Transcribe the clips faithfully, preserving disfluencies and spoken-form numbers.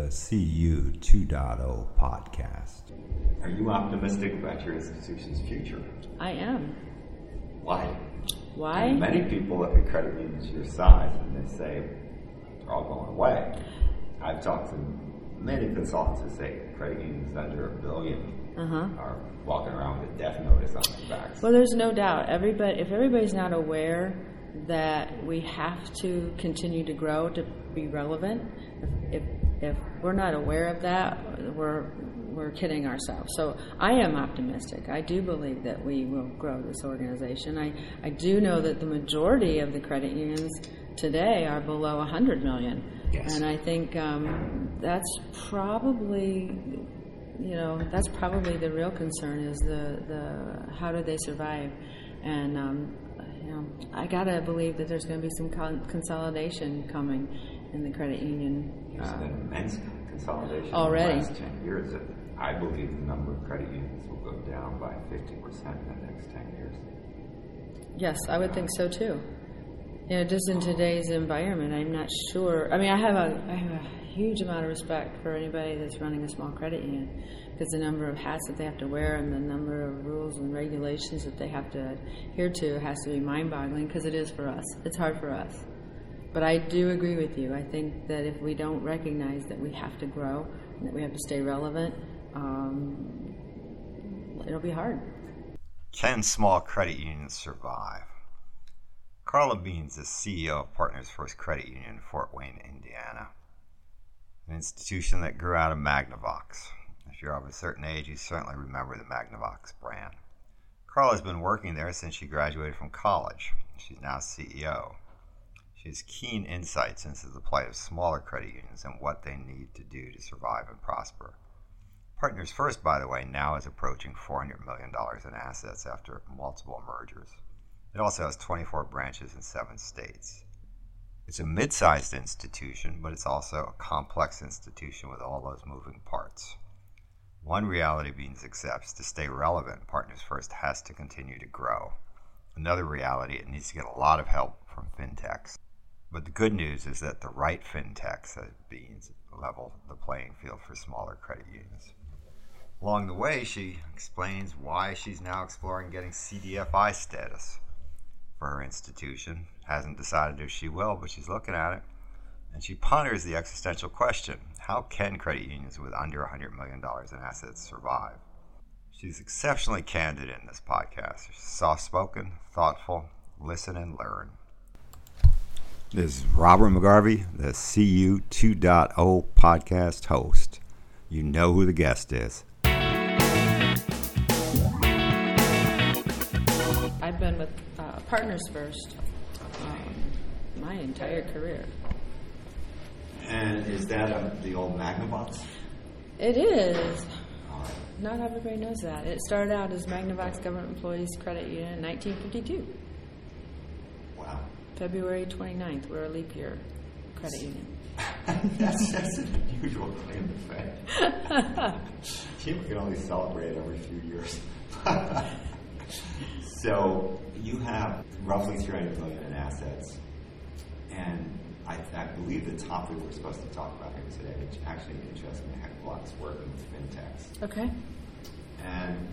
the C U two point oh podcast. Are you optimistic about your institution's future? I am. Why? Why? And many people look at credit unions your size and they say, they're all going away. I've talked to many consultants who say credit unions under a billion uh-huh. are walking around with a death notice on their backs. Well, there's no doubt. Everybody, if everybody's not aware that we have to continue to grow to be relevant, if, if, if we're not aware of that, we're we're kidding ourselves. So I am optimistic. I do believe that we will grow this organization. I, I do know that the majority of the credit unions today are below one hundred million. Yes. And I think um, that's probably, you know, that's probably the real concern is the, the how do they survive? And um, you know, I gotta believe that there's going to be some con- consolidation coming in the credit union. There's um, an immense consolidation already. In the last ten years. I believe the number of credit unions will go down by fifty percent in the next ten years. Yes, I would think so too. You know, just in today's environment, I'm not sure. I mean, I have a, I have a huge amount of respect for anybody that's running a small credit union because the number of hats that they have to wear and the number of rules and regulations that they have to adhere to has to be mind-boggling because it is for us. It's hard for us. But I do agree with you. I think that if we don't recognize that we have to grow and that we have to stay relevant, um, it'll be hard. Can small credit unions survive? Carla Bienz is C E O of Partners First Credit Union in Fort Wayne, Indiana, an institution that grew out of Magnavox. If you're of a certain age, you certainly remember the Magnavox brand. Carla's been working there since she graduated from college. She's now C E O. She has keen insights into the plight of smaller credit unions and what they need to do to survive and prosper. Partners First, by the way, now is approaching four hundred million dollars in assets after multiple mergers. It also has twenty-four branches in seven states. It's a mid-sized institution, but it's also a complex institution with all those moving parts. One reality Bienz accepts, to stay relevant, Partners First has to continue to grow. Another reality, it needs to get a lot of help from fintechs. But the good news is that the right fintechs at Bienz level the playing field for smaller credit unions. Along the way, she explains why she's now exploring getting C D F I status for her institution. Hasn't decided if she will, but she's looking at it. And she ponders the existential question, how can credit unions with under one hundred million dollars in assets survive? She's exceptionally candid in this podcast. She's soft-spoken, thoughtful, listen and learn. This is Robert McGarvey, the C U two point oh podcast host. You know who the guest is. I've been with uh, Partners First um, my entire career. And is that a, the old Magnavox? It is. Not everybody knows that. It started out as Magnavox Government Employees Credit Union in nineteen fifty-two. Wow. February twenty-ninth, we're a leap year credit union. that's, that's an unusual claim to fame. People can only celebrate every few years. So you have roughly three hundred million dollars in assets, and I, I believe the topic we're supposed to talk about here today, which actually interests me, Heckloch's work with fintechs. Okay. And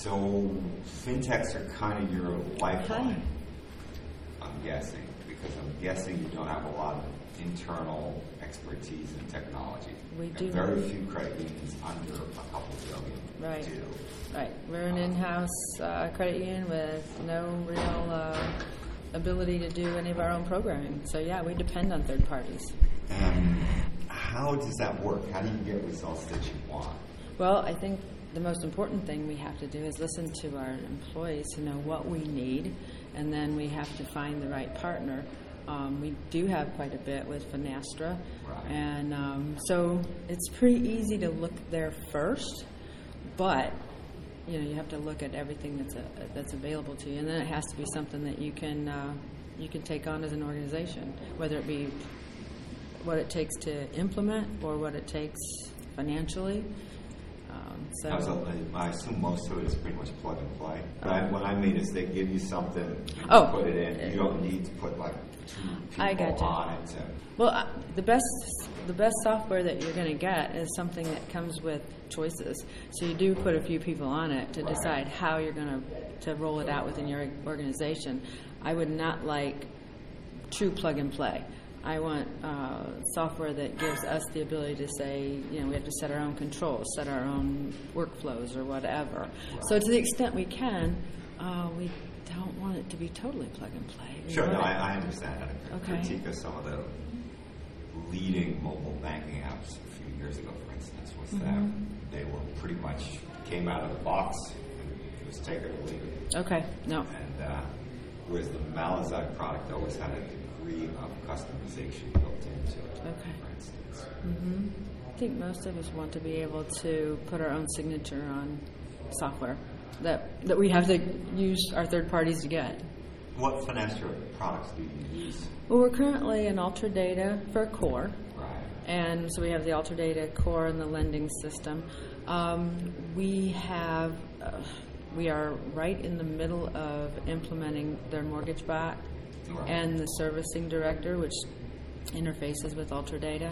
so fintechs are kind of your lifeline. I'm guessing, because I'm guessing you don't have a lot of internal expertise in technology. We and do. Very few credit unions under a couple billion right. do. Right. We're an um, in-house uh, credit union with no real uh, ability to do any of our own programming. So yeah, we depend on third parties. And how does that work? How do you get results that you want? Well, I think the most important thing we have to do is listen to our employees to know what we need, and then we have to find the right partner. Um, we do have quite a bit with Finastra, right. and um, so it's pretty easy to look there first, but you know you have to look at everything that's a, that's available to you, and then it has to be something that you can uh, you can take on as an organization, whether it be what it takes to implement or what it takes financially. Um, so Absolutely. I assume most of it is pretty much plug and play. But um, I, what I mean is they give you something, you oh, put it in. It, you don't need to put like two people I gotcha. on it. To, well, uh, the best the best software that you're going to get is something that comes with choices. So you do put a few people on it to right. decide how you're going to to roll it out within your organization. I would not like true plug and play. I want uh, software that gives us the ability to say, you know, we have to set our own controls, set our own workflows or whatever. Right. So to the extent we can, uh, we don't want it to be totally plug and play. We sure, no, I, I understand. I okay. critique of some of the leading mobile banking apps a few years ago, for instance, was mm-hmm. that they were pretty much came out of the box and it was take it or leave it. Okay, no. And uh, whereas the Malazai product always had a of customization built into it, okay. for instance. Mm-hmm. I think most of us want to be able to put our own signature on software that that we have to use our third parties to get. What financial products do you use? Well, we're currently in UltraData for core. Right. And so we have the UltraData core and the lending system. Um, we have... Uh, we are right in the middle of implementing their mortgage bot Right. and the servicing director, which interfaces with UltraData.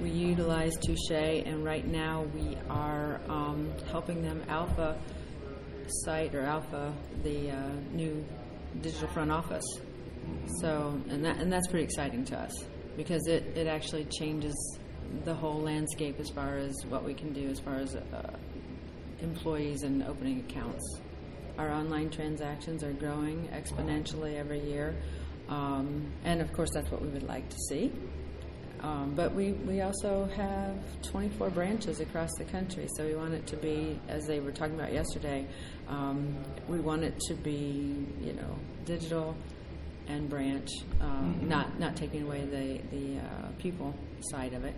We utilize Touche, and right now we are um, helping them alpha site or alpha the uh, new digital front office. So, and that and that's pretty exciting to us because it, it actually changes the whole landscape as far as what we can do as far as uh, employees and opening accounts. Our online transactions are growing exponentially every year. Um, and of course, that's what we would like to see. Um, but we, we also have twenty-four branches across the country, so we want it to be, as they were talking about yesterday, um, we want it to be, you know, digital and branch, um, mm-hmm. not not taking away the the uh, people side of it.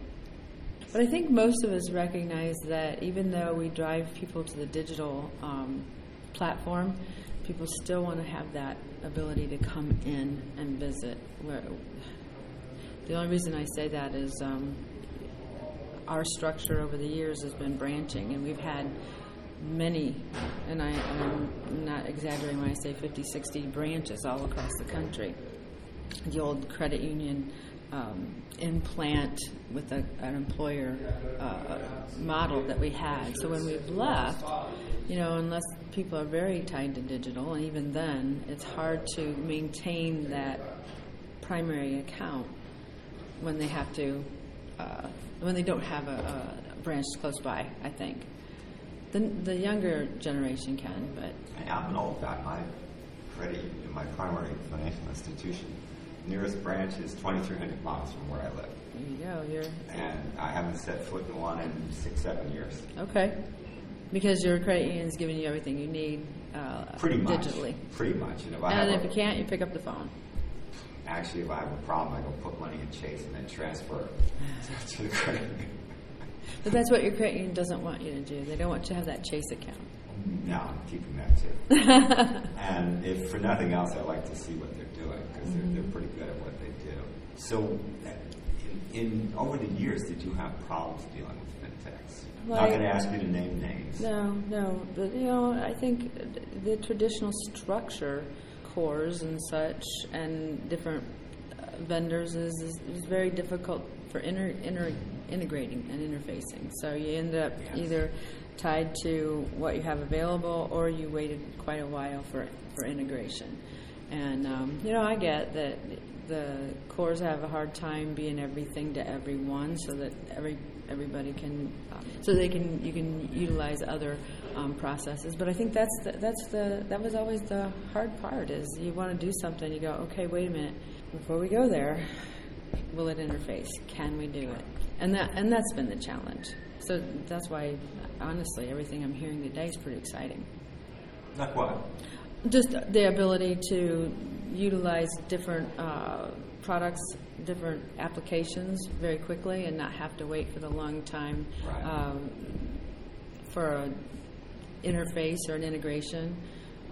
But I think most of us recognize that even though we drive people to the digital um, platform, people still want to have that ability to come in and visit. Where the only reason I say that is um, our structure over the years has been branching, and we've had many, and I, I'm not exaggerating when I say fifty, sixty branches all across the country. The old credit union um, implant with a, an employer uh, model that we had. So when we've left, you know, unless people are very tied to digital, and even then, it's hard to maintain that primary account when they have to, uh, when they don't have a, a branch close by, I think. The, the younger generation can, but... I'm an old guy. My credit union, my primary financial institution, nearest branch is twenty-three hundred miles from where I live. There you go. You're... And I haven't set foot in one in six, seven years. Okay. Because your credit union is giving you everything you need uh, pretty much, digitally. Pretty much. And if, I and if a, you can't, you pick up the phone. Actually, if I have a problem, I go put money in Chase and then transfer it to the credit union. But that's what your credit union doesn't want you to do. They don't want you to have that Chase account. No, I'm keeping that too. And if for nothing else, I like to see what they're doing because mm-hmm. they're, they're pretty good at what they do. So in, in over the years, did you have problems dealing with fintechs? Like, not going to ask you to name names. No, no. But, you know, I think the traditional structure, cores and such, and different uh, vendors is, is, is very difficult for inter, inter, integrating and interfacing. So you end up yes. either tied to what you have available or you waited quite a while for, for integration. And, um, you know, I get that the cores have a hard time being everything to everyone so that every everybody can, um, so they can you can utilize other um, processes. But I think that's the, that's the that was always the hard part is you want to do something, you go, okay, wait a minute, before we go there, will it interface? Can we do it? And that and that's been the challenge. So that's why, honestly, everything I'm hearing today is pretty exciting. Like what? Just the ability to utilize different uh, products, different applications very quickly and not have to wait for the long time right. um, for an interface or an integration.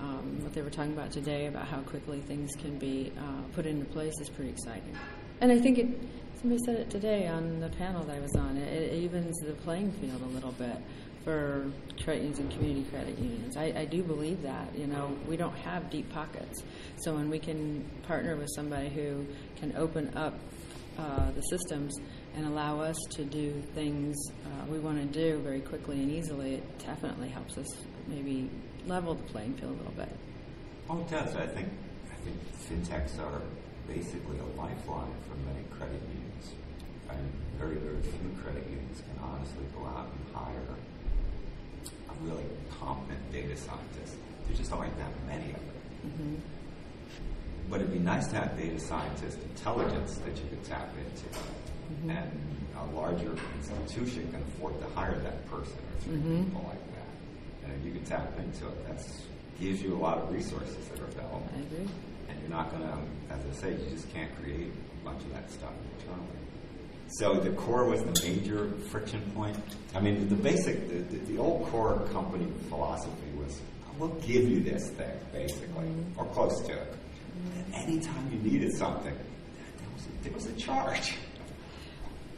Um, what they were talking about today about how quickly things can be uh, put into place is pretty exciting. And I think it, somebody said it today on the panel that I was on, it, it even evens the playing field a little bit for credit unions and community credit unions. I, I do believe that, you know, we don't have deep pockets. So when we can partner with somebody who can open up uh, the systems and allow us to do things uh, we want to do very quickly and easily, it definitely helps us maybe level the playing field a little bit. Oh, it does. I think, I think fintechs are basically a lifeline for many credit unions. I mean, very, very few credit unions can honestly go out and hire a really competent data scientist. There just aren't that many of them. Mm-hmm. But it'd be nice to have data scientist intelligence that you could tap into. Mm-hmm. And a larger institution can afford to hire that person or three mm-hmm. people like that. And if you can tap into it, that gives you a lot of resources that are available. I agree. And you're not going to, as I say, you just can't create a bunch of that stuff internally. So the core was the major friction point. I mean, the basic, the, the, the old core company philosophy was, we'll give you this thing, basically, mm-hmm. or close to it. Mm-hmm. And anytime you needed something, there was a, there was a charge.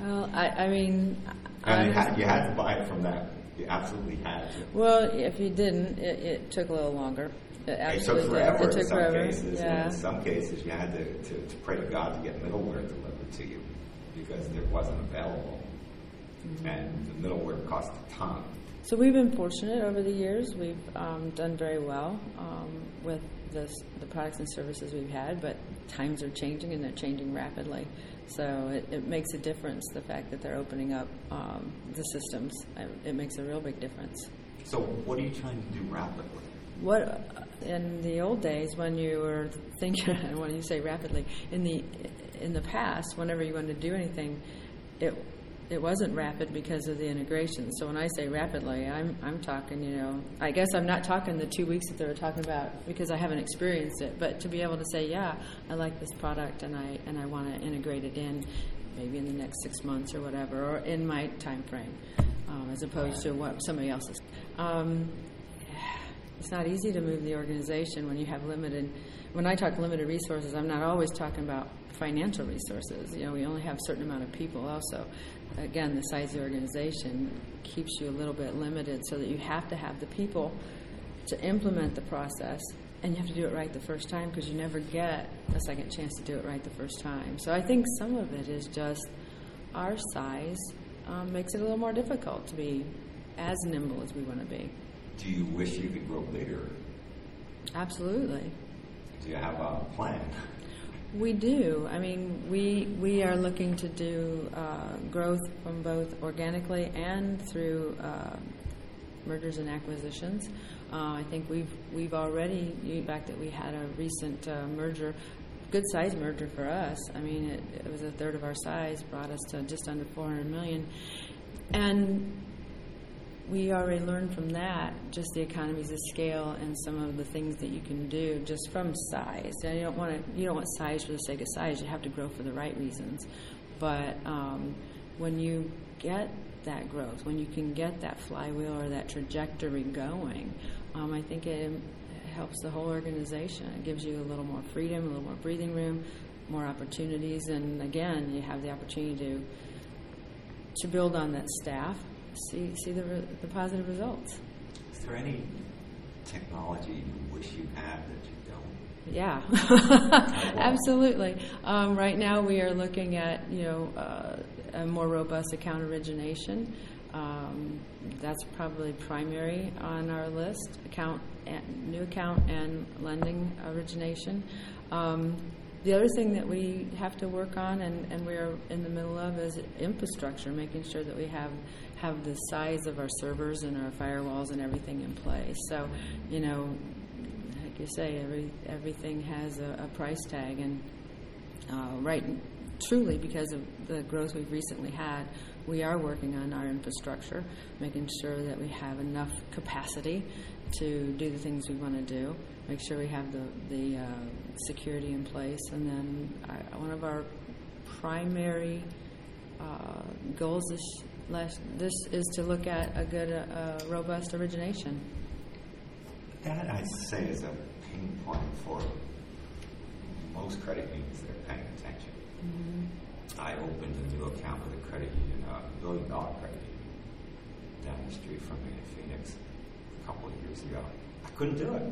Well, I, I mean... I mean, had, you had to buy it from that. You absolutely had to. Well, if you didn't, it, it took a little longer. It, it took forever it took in some forever. cases. Yeah. In some cases, you had to, to, to pray to God to get middleware delivered to you because it wasn't available. Mm-hmm. And the middleware cost a ton. So we've been fortunate over the years. We've um, done very well um, with this, the products and services we've had, but times are changing, and they're changing rapidly. So it, it makes a difference, the fact that they're opening up um, the systems. It makes a real big difference. So what are you trying to do rapidly? What in the old days when you were thinking, when you say rapidly, in the in the past, whenever you wanted to do anything, it it wasn't rapid because of the integration. So when I say rapidly, I'm I'm talking, you know, I guess I'm not talking the two weeks that they were talking about because I haven't experienced it. But to be able to say, yeah, I like this product and I and I want to integrate it in, maybe in the next six months or whatever, or in my time frame, um, as opposed to what somebody else's. Um, It's not easy to move the organization when you have limited, when I talk limited resources, I'm not always talking about financial resources. You know, we only have a certain amount of people also. Again, the size of the organization keeps you a little bit limited so that you have to have the people to implement the process, and you have to do it right the first time because you never get a second chance to do it right the first time. So I think some of it is just our size um, makes it a little more difficult to be as nimble as we want to be. Do you wish you could grow bigger? Absolutely. Do you have a plan? We do. I mean, we we are looking to do uh, growth from both organically and through uh, mergers and acquisitions. Uh, I think we've we've already, the fact that we had a recent uh, merger, good size merger for us. I mean, it, it was a third of our size, brought us to just under four hundred million dollars, and we already learned from that just the economies of scale and some of the things that you can do just from size. And you don't want to, you don't want size for the sake of size. You have to grow for the right reasons. But um, when you get that growth, when you can get that flywheel or that trajectory going, um, I think it helps the whole organization. It gives you a little more freedom, a little more breathing room, more opportunities, and again, you have the opportunity to to build on that staff. See, see the, re- the positive results. Is there any technology you wish you had that you don't? Yeah, absolutely. Um, right now we are looking at, you know, uh, a more robust account origination. Um, that's probably primary on our list, account, and, new account and lending origination. Um, The other thing that we have to work on and, and we're in the middle of is infrastructure, making sure that we have, have the size of our servers and our firewalls and everything in place. So, you know, like you say, every, everything has a, a price tag. And uh, right, truly because of the growth we've recently had, we are working on our infrastructure, making sure that we have enough capacity to do the things we want to do. Make sure we have the, the uh, security in place. And then our, one of our primary uh, goals this, last, this is to look at a good, uh, robust origination. That, I say, is a pain point for most credit unions that are paying attention. Mm-hmm. I opened a new account with a credit union, a billion dollar credit union, dentistry for me in Phoenix a couple of years ago. I couldn't do it.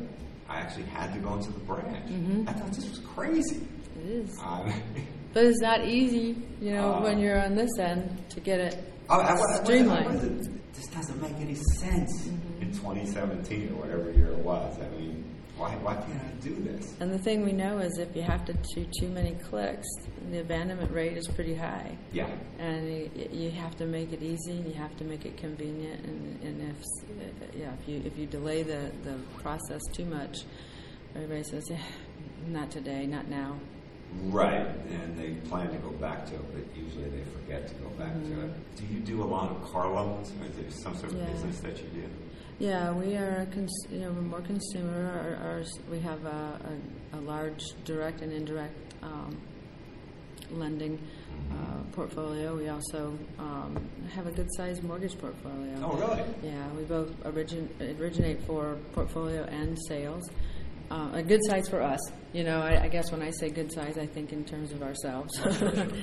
I actually had to go into the branch. Mm-hmm. I thought this was crazy. It is. Um, but it's not easy, you know, uh, when you're on this end to get it I, I, I, streamlined. I, I, I, this doesn't make any sense mm-hmm. in twenty seventeen or whatever year it was. I mean, why, why can't I do this? And the thing we know is if you have to do too many clicks, the abandonment rate is pretty high. Yeah. And you, you have to make it easy, and you have to make it convenient. And, and if yeah, if you if you delay the, the process too much, everybody says, eh, not today, not now. Right. And they plan to go back to it, but usually they forget to go back mm-hmm. to it. Do you do a lot of car loans? Or is there some sort of yeah. business that you do? Yeah, we are cons- you know, we're more consumer. Our, our, we have a, a, a large direct and indirect um, lending uh, portfolio. We also um, have a good-sized mortgage portfolio. Oh, really? Yeah, we both origin- originate for portfolio and sales. Uh, a good size for us. You know, I, I guess when I say good size, I think in terms of ourselves.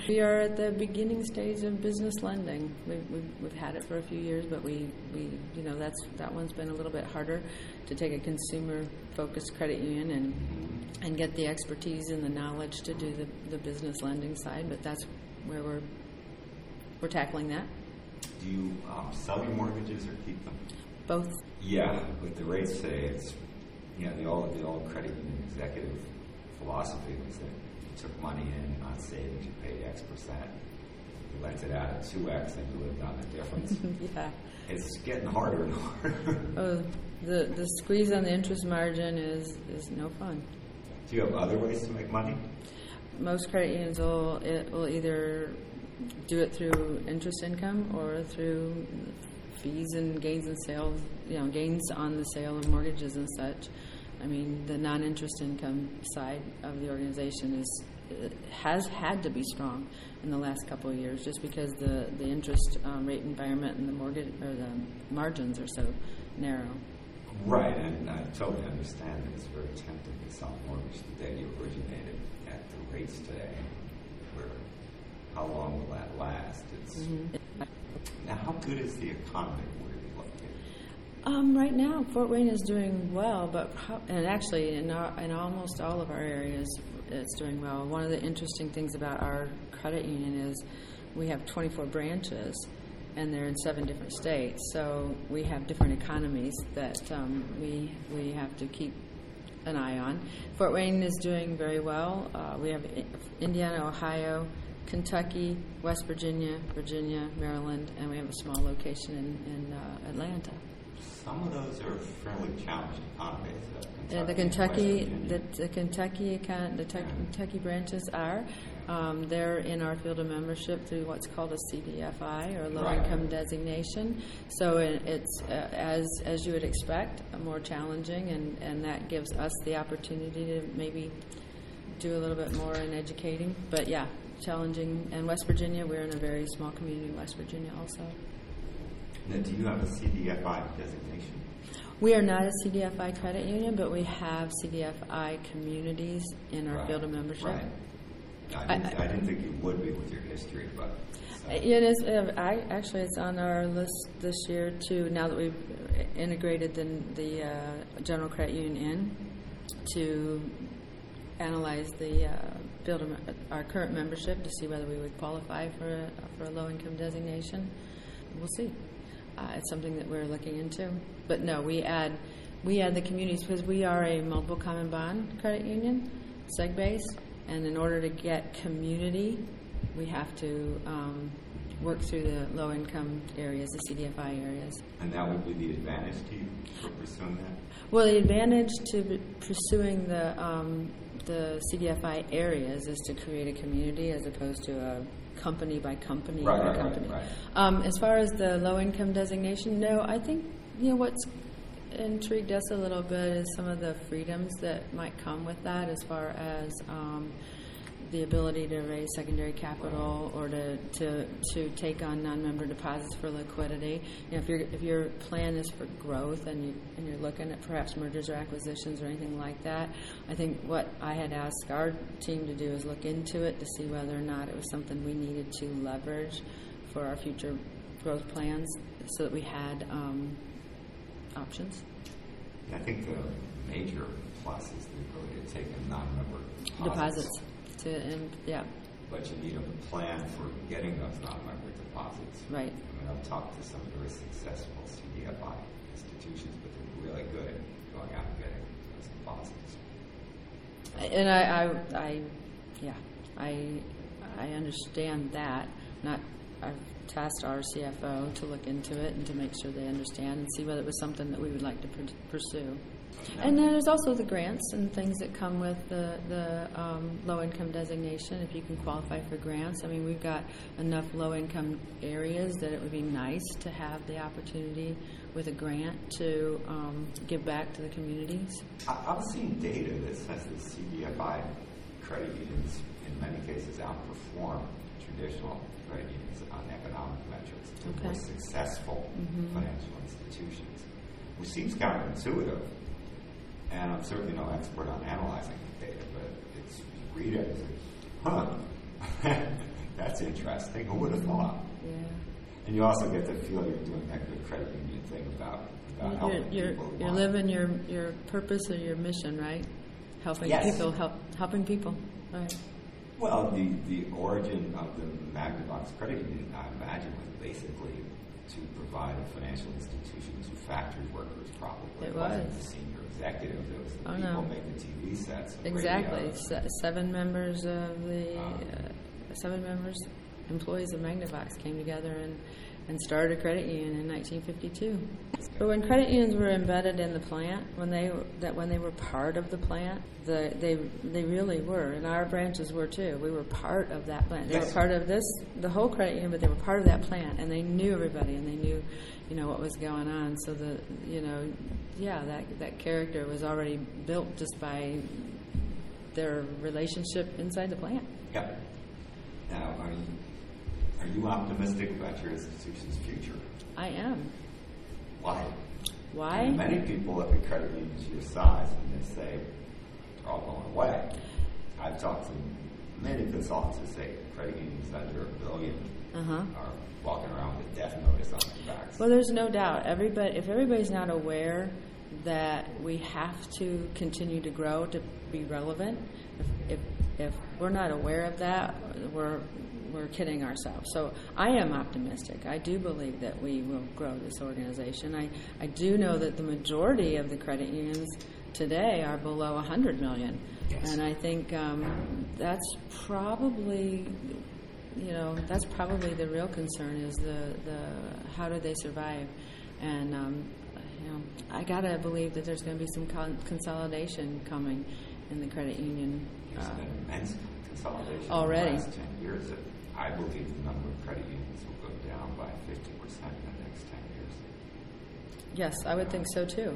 We are at the beginning stage of business lending. We've, we've, we've had it for a few years, but we, we, you know, that's that one's been a little bit harder to take a consumer-focused credit union and and get the expertise and the knowledge to do the, the business lending side. But that's where we're we're tackling that. Do you um, sell your mortgages or keep them? Both. Yeah, with the rates today, it's. You know, the old, the old credit union executive philosophy was that you took money in, not savings, you paid X percent, you lent it out at two X, and you lived on the difference. Yeah. It's getting harder and harder. Oh, the, the squeeze on the interest margin is, is no fun. Do you have other ways to make money? Most credit unions will, it will either do it through interest income or through fees and gains and sales, you know, gains on the sale of mortgages and such. I mean, the non-interest income side of the organization is has had to be strong in the last couple of years, just because the the interest um, rate environment and the mortgage or the margins are so narrow. Right, and I totally understand that it's very tempting to sell a mortgage the day you originated at the rates today. Where how long will that last? It's mm-hmm. Now, how good is the economy where you're located? Um, right now, Fort Wayne is doing well, but pro- and actually in, our, in almost all of our areas, it's doing well. One of the interesting things about our credit union is we have twenty-four branches, and they're in seven different states. So we have different economies that um, we we have to keep an eye on. Fort Wayne is doing very well. Uh, we have Indiana, Ohio, Kentucky, West Virginia, Virginia, Maryland, and we have a small location in, in uh, Atlanta. Some of those are fairly challenging economies. Uh, yeah, the Kentucky, the, the Kentucky account, the yeah. Kentucky branches are. Um, they're in our field of membership through what's called a C D F I or low right. income designation. So it, it's uh, as as you would expect, more challenging, and, and that gives us the opportunity to maybe do a little bit more in educating. But yeah. Challenging. And West Virginia, we're in a very small community in West Virginia also. Now, do you have a C D F I designation? We are not a C D F I credit union, but we have C D F I communities in our right. field of membership. Right. I didn't, I, I didn't think you would be with your history, but... So. It is, I, actually, it's on our list this year, too, now that we've integrated the, the uh, General Credit Union in to analyze the... Uh, build a, our current membership to see whether we would qualify for a, for a low-income designation. We'll see. Uh, it's something that we're looking into. But no, we add we add the communities because we are a multiple common bond credit union, seg-based, and in order to get community, we have to um, work through the low-income areas, the C D F I areas. And that would be the advantage to you for pursuing that? Well, the advantage to pursuing the um, the C D F I areas is to create a community as opposed to a company by company right, by right, company. Right, right. Um, as far as the low income designation, no, I think you know what's intrigued us a little bit is some of the freedoms that might come with that, as far as um, the ability to raise secondary capital right. or to, to to take on non-member deposits for liquidity. You know, if your if your plan is for growth and you and you're looking at perhaps mergers or acquisitions or anything like that, I think what I had asked our team to do is look into it to see whether or not it was something we needed to leverage for our future growth plans so that we had um, options. I think the major plus is the ability to take a non-member deposits. deposits to, and, yeah. But you need a plan for getting those non-member deposits. Right. I mean, I've talked to some very successful C D F I institutions, but they're really good at going out and getting those deposits. And I, I, I yeah, I, I understand that. Not, I've tasked our C F O to look into it and to make sure they understand and see whether it was something that we would like to pursue. No. And then there's also the grants and things that come with the, the um, low-income designation, if you can qualify for grants. I mean, we've got enough low-income areas that it would be nice to have the opportunity with a grant to um, give back to the communities. I've seen data that says that C D F I credit unions, in many cases, outperform traditional credit unions on economic metrics. They're okay. more successful mm-hmm. financial institutions, which seems counterintuitive. And I'm certainly no expert on analyzing the data, but it's you read it as huh, that's interesting. Who would have thought? Yeah. And you also get the feel you're doing that good credit union thing about, about helping you're, people. You're living your, your purpose or your mission, right? Helping yes. people, help helping people. All right. Well, the, the origin of the Magnavox credit union, I imagine, was basically to provide a financial institution to factory workers, probably. It was. It was executive, there was the oh, people no. making T V sets. Exactly, Se- seven members of the um, uh, seven members, employees of Magnavox came together and, and started a credit union in nineteen fifty-two. But when credit unions were embedded in the plant, when they that when they were part of the plant, the, they they really were, and our branches were too. We were part of that plant. They yes. were part of this, the whole credit union, but they were part of that plant, and they knew everybody, and they knew, you know, what was going on. So the, you know, yeah, that that character was already built just by their relationship inside the plant. Yep. Now, are you are you optimistic about your institution's future? I am. Why? Why? I mean, many people look at credit unions your size and they say they're all going away. I've talked to many consultants who say credit unions under a billion uh-huh. are walking around with a death notice on their backs. Well, there's no doubt. Everybody, if everybody's not aware that we have to continue to grow to be relevant, if if, if we're not aware of that, we're We're kidding ourselves. So I am optimistic. I do believe that we will grow this organization. I, I do know that the majority of the credit unions today are below one hundred million. Yes. And I think um, that's probably, you know, that's probably the real concern is the, the how do they survive? And, um, you know, I got to believe that there's going to be some con- consolidation coming in the credit union. There's uh, been immense consolidation already. In the last ten years. Of- I believe the number of credit unions will go down by fifty percent in the next ten years. Yes, I would think so too.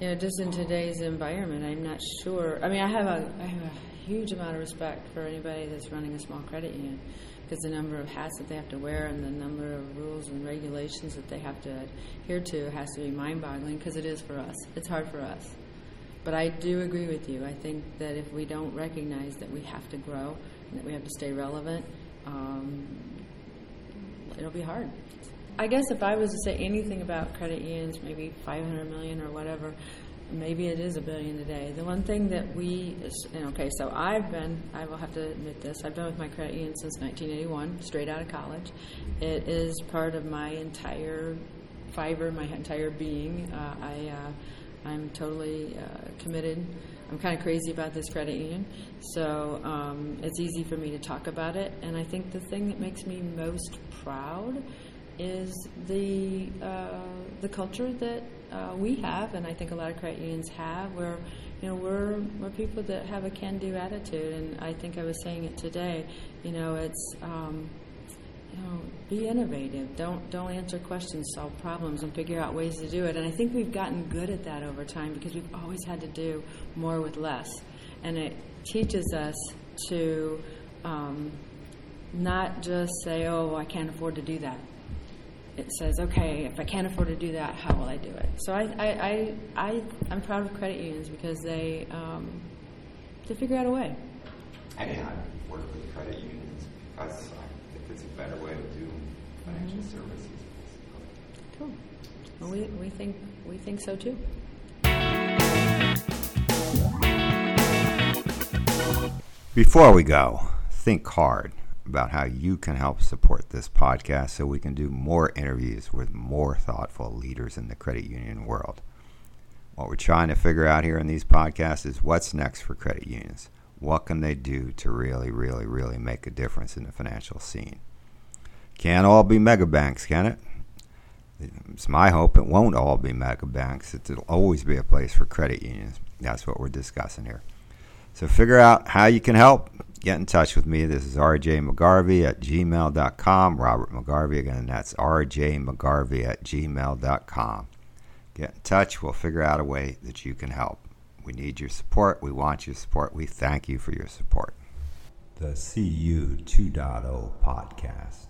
You know, just in today's environment, I'm not sure. I mean, I have a, I have a huge amount of respect for anybody that's running a small credit union because the number of hats that they have to wear and the number of rules and regulations that they have to adhere to has to be mind-boggling because it is for us. It's hard for us. But I do agree with you. I think that if we don't recognize that we have to grow and that we have to stay relevant, Um, it'll be hard. I guess if I was to say anything about credit unions, maybe five hundred million or whatever, maybe it is a billion today. The one thing that we, and okay, so I've been, I will have to admit this, I've been with my credit union since nineteen eighty-one, straight out of college. It is part of my entire fiber, my entire being. Uh, I, uh, I'm totally uh, committed. I'm kind of crazy about this credit union, so um, it's easy for me to talk about it. And I think the thing that makes me most proud is the uh, the culture that uh, we have, and I think a lot of credit unions have, where you know we're we're people that have a can-do attitude. And I think I was saying it today. You know, it's um, you know, be innovative. Don't don't answer questions. Solve problems and figure out ways to do it. And I think we've gotten good at that over time because we've always had to do more with less. And it teaches us to um, not just say, "Oh, I can't afford to do that." It says, "Okay, if I can't afford to do that, how will I do it?" So I I I, I I'm proud of credit unions because they um, they figure out a way. I didn't work with credit unions because. It's a better way to do financial financial mm-hmm. services. Cool. Well, we, we think we think so too. Before we go, think hard about how you can help support this podcast so we can do more interviews with more thoughtful leaders in the credit union world. What we're trying to figure out here in these podcasts is what's next for credit unions. What can they do to really, really, really make a difference in the financial scene? Can't all be mega banks, can it? It's my hope it won't all be mega banks. It'll always be a place for credit unions. That's what we're discussing here. So figure out how you can help. Get in touch with me. This is r j mcgarvey at gmail dot com. Robert McGarvey, again, that's r j mcgarvey at gmail dot com. Get in touch. We'll figure out a way that you can help. We need your support. We want your support. We thank you for your support. The C U two point oh podcast.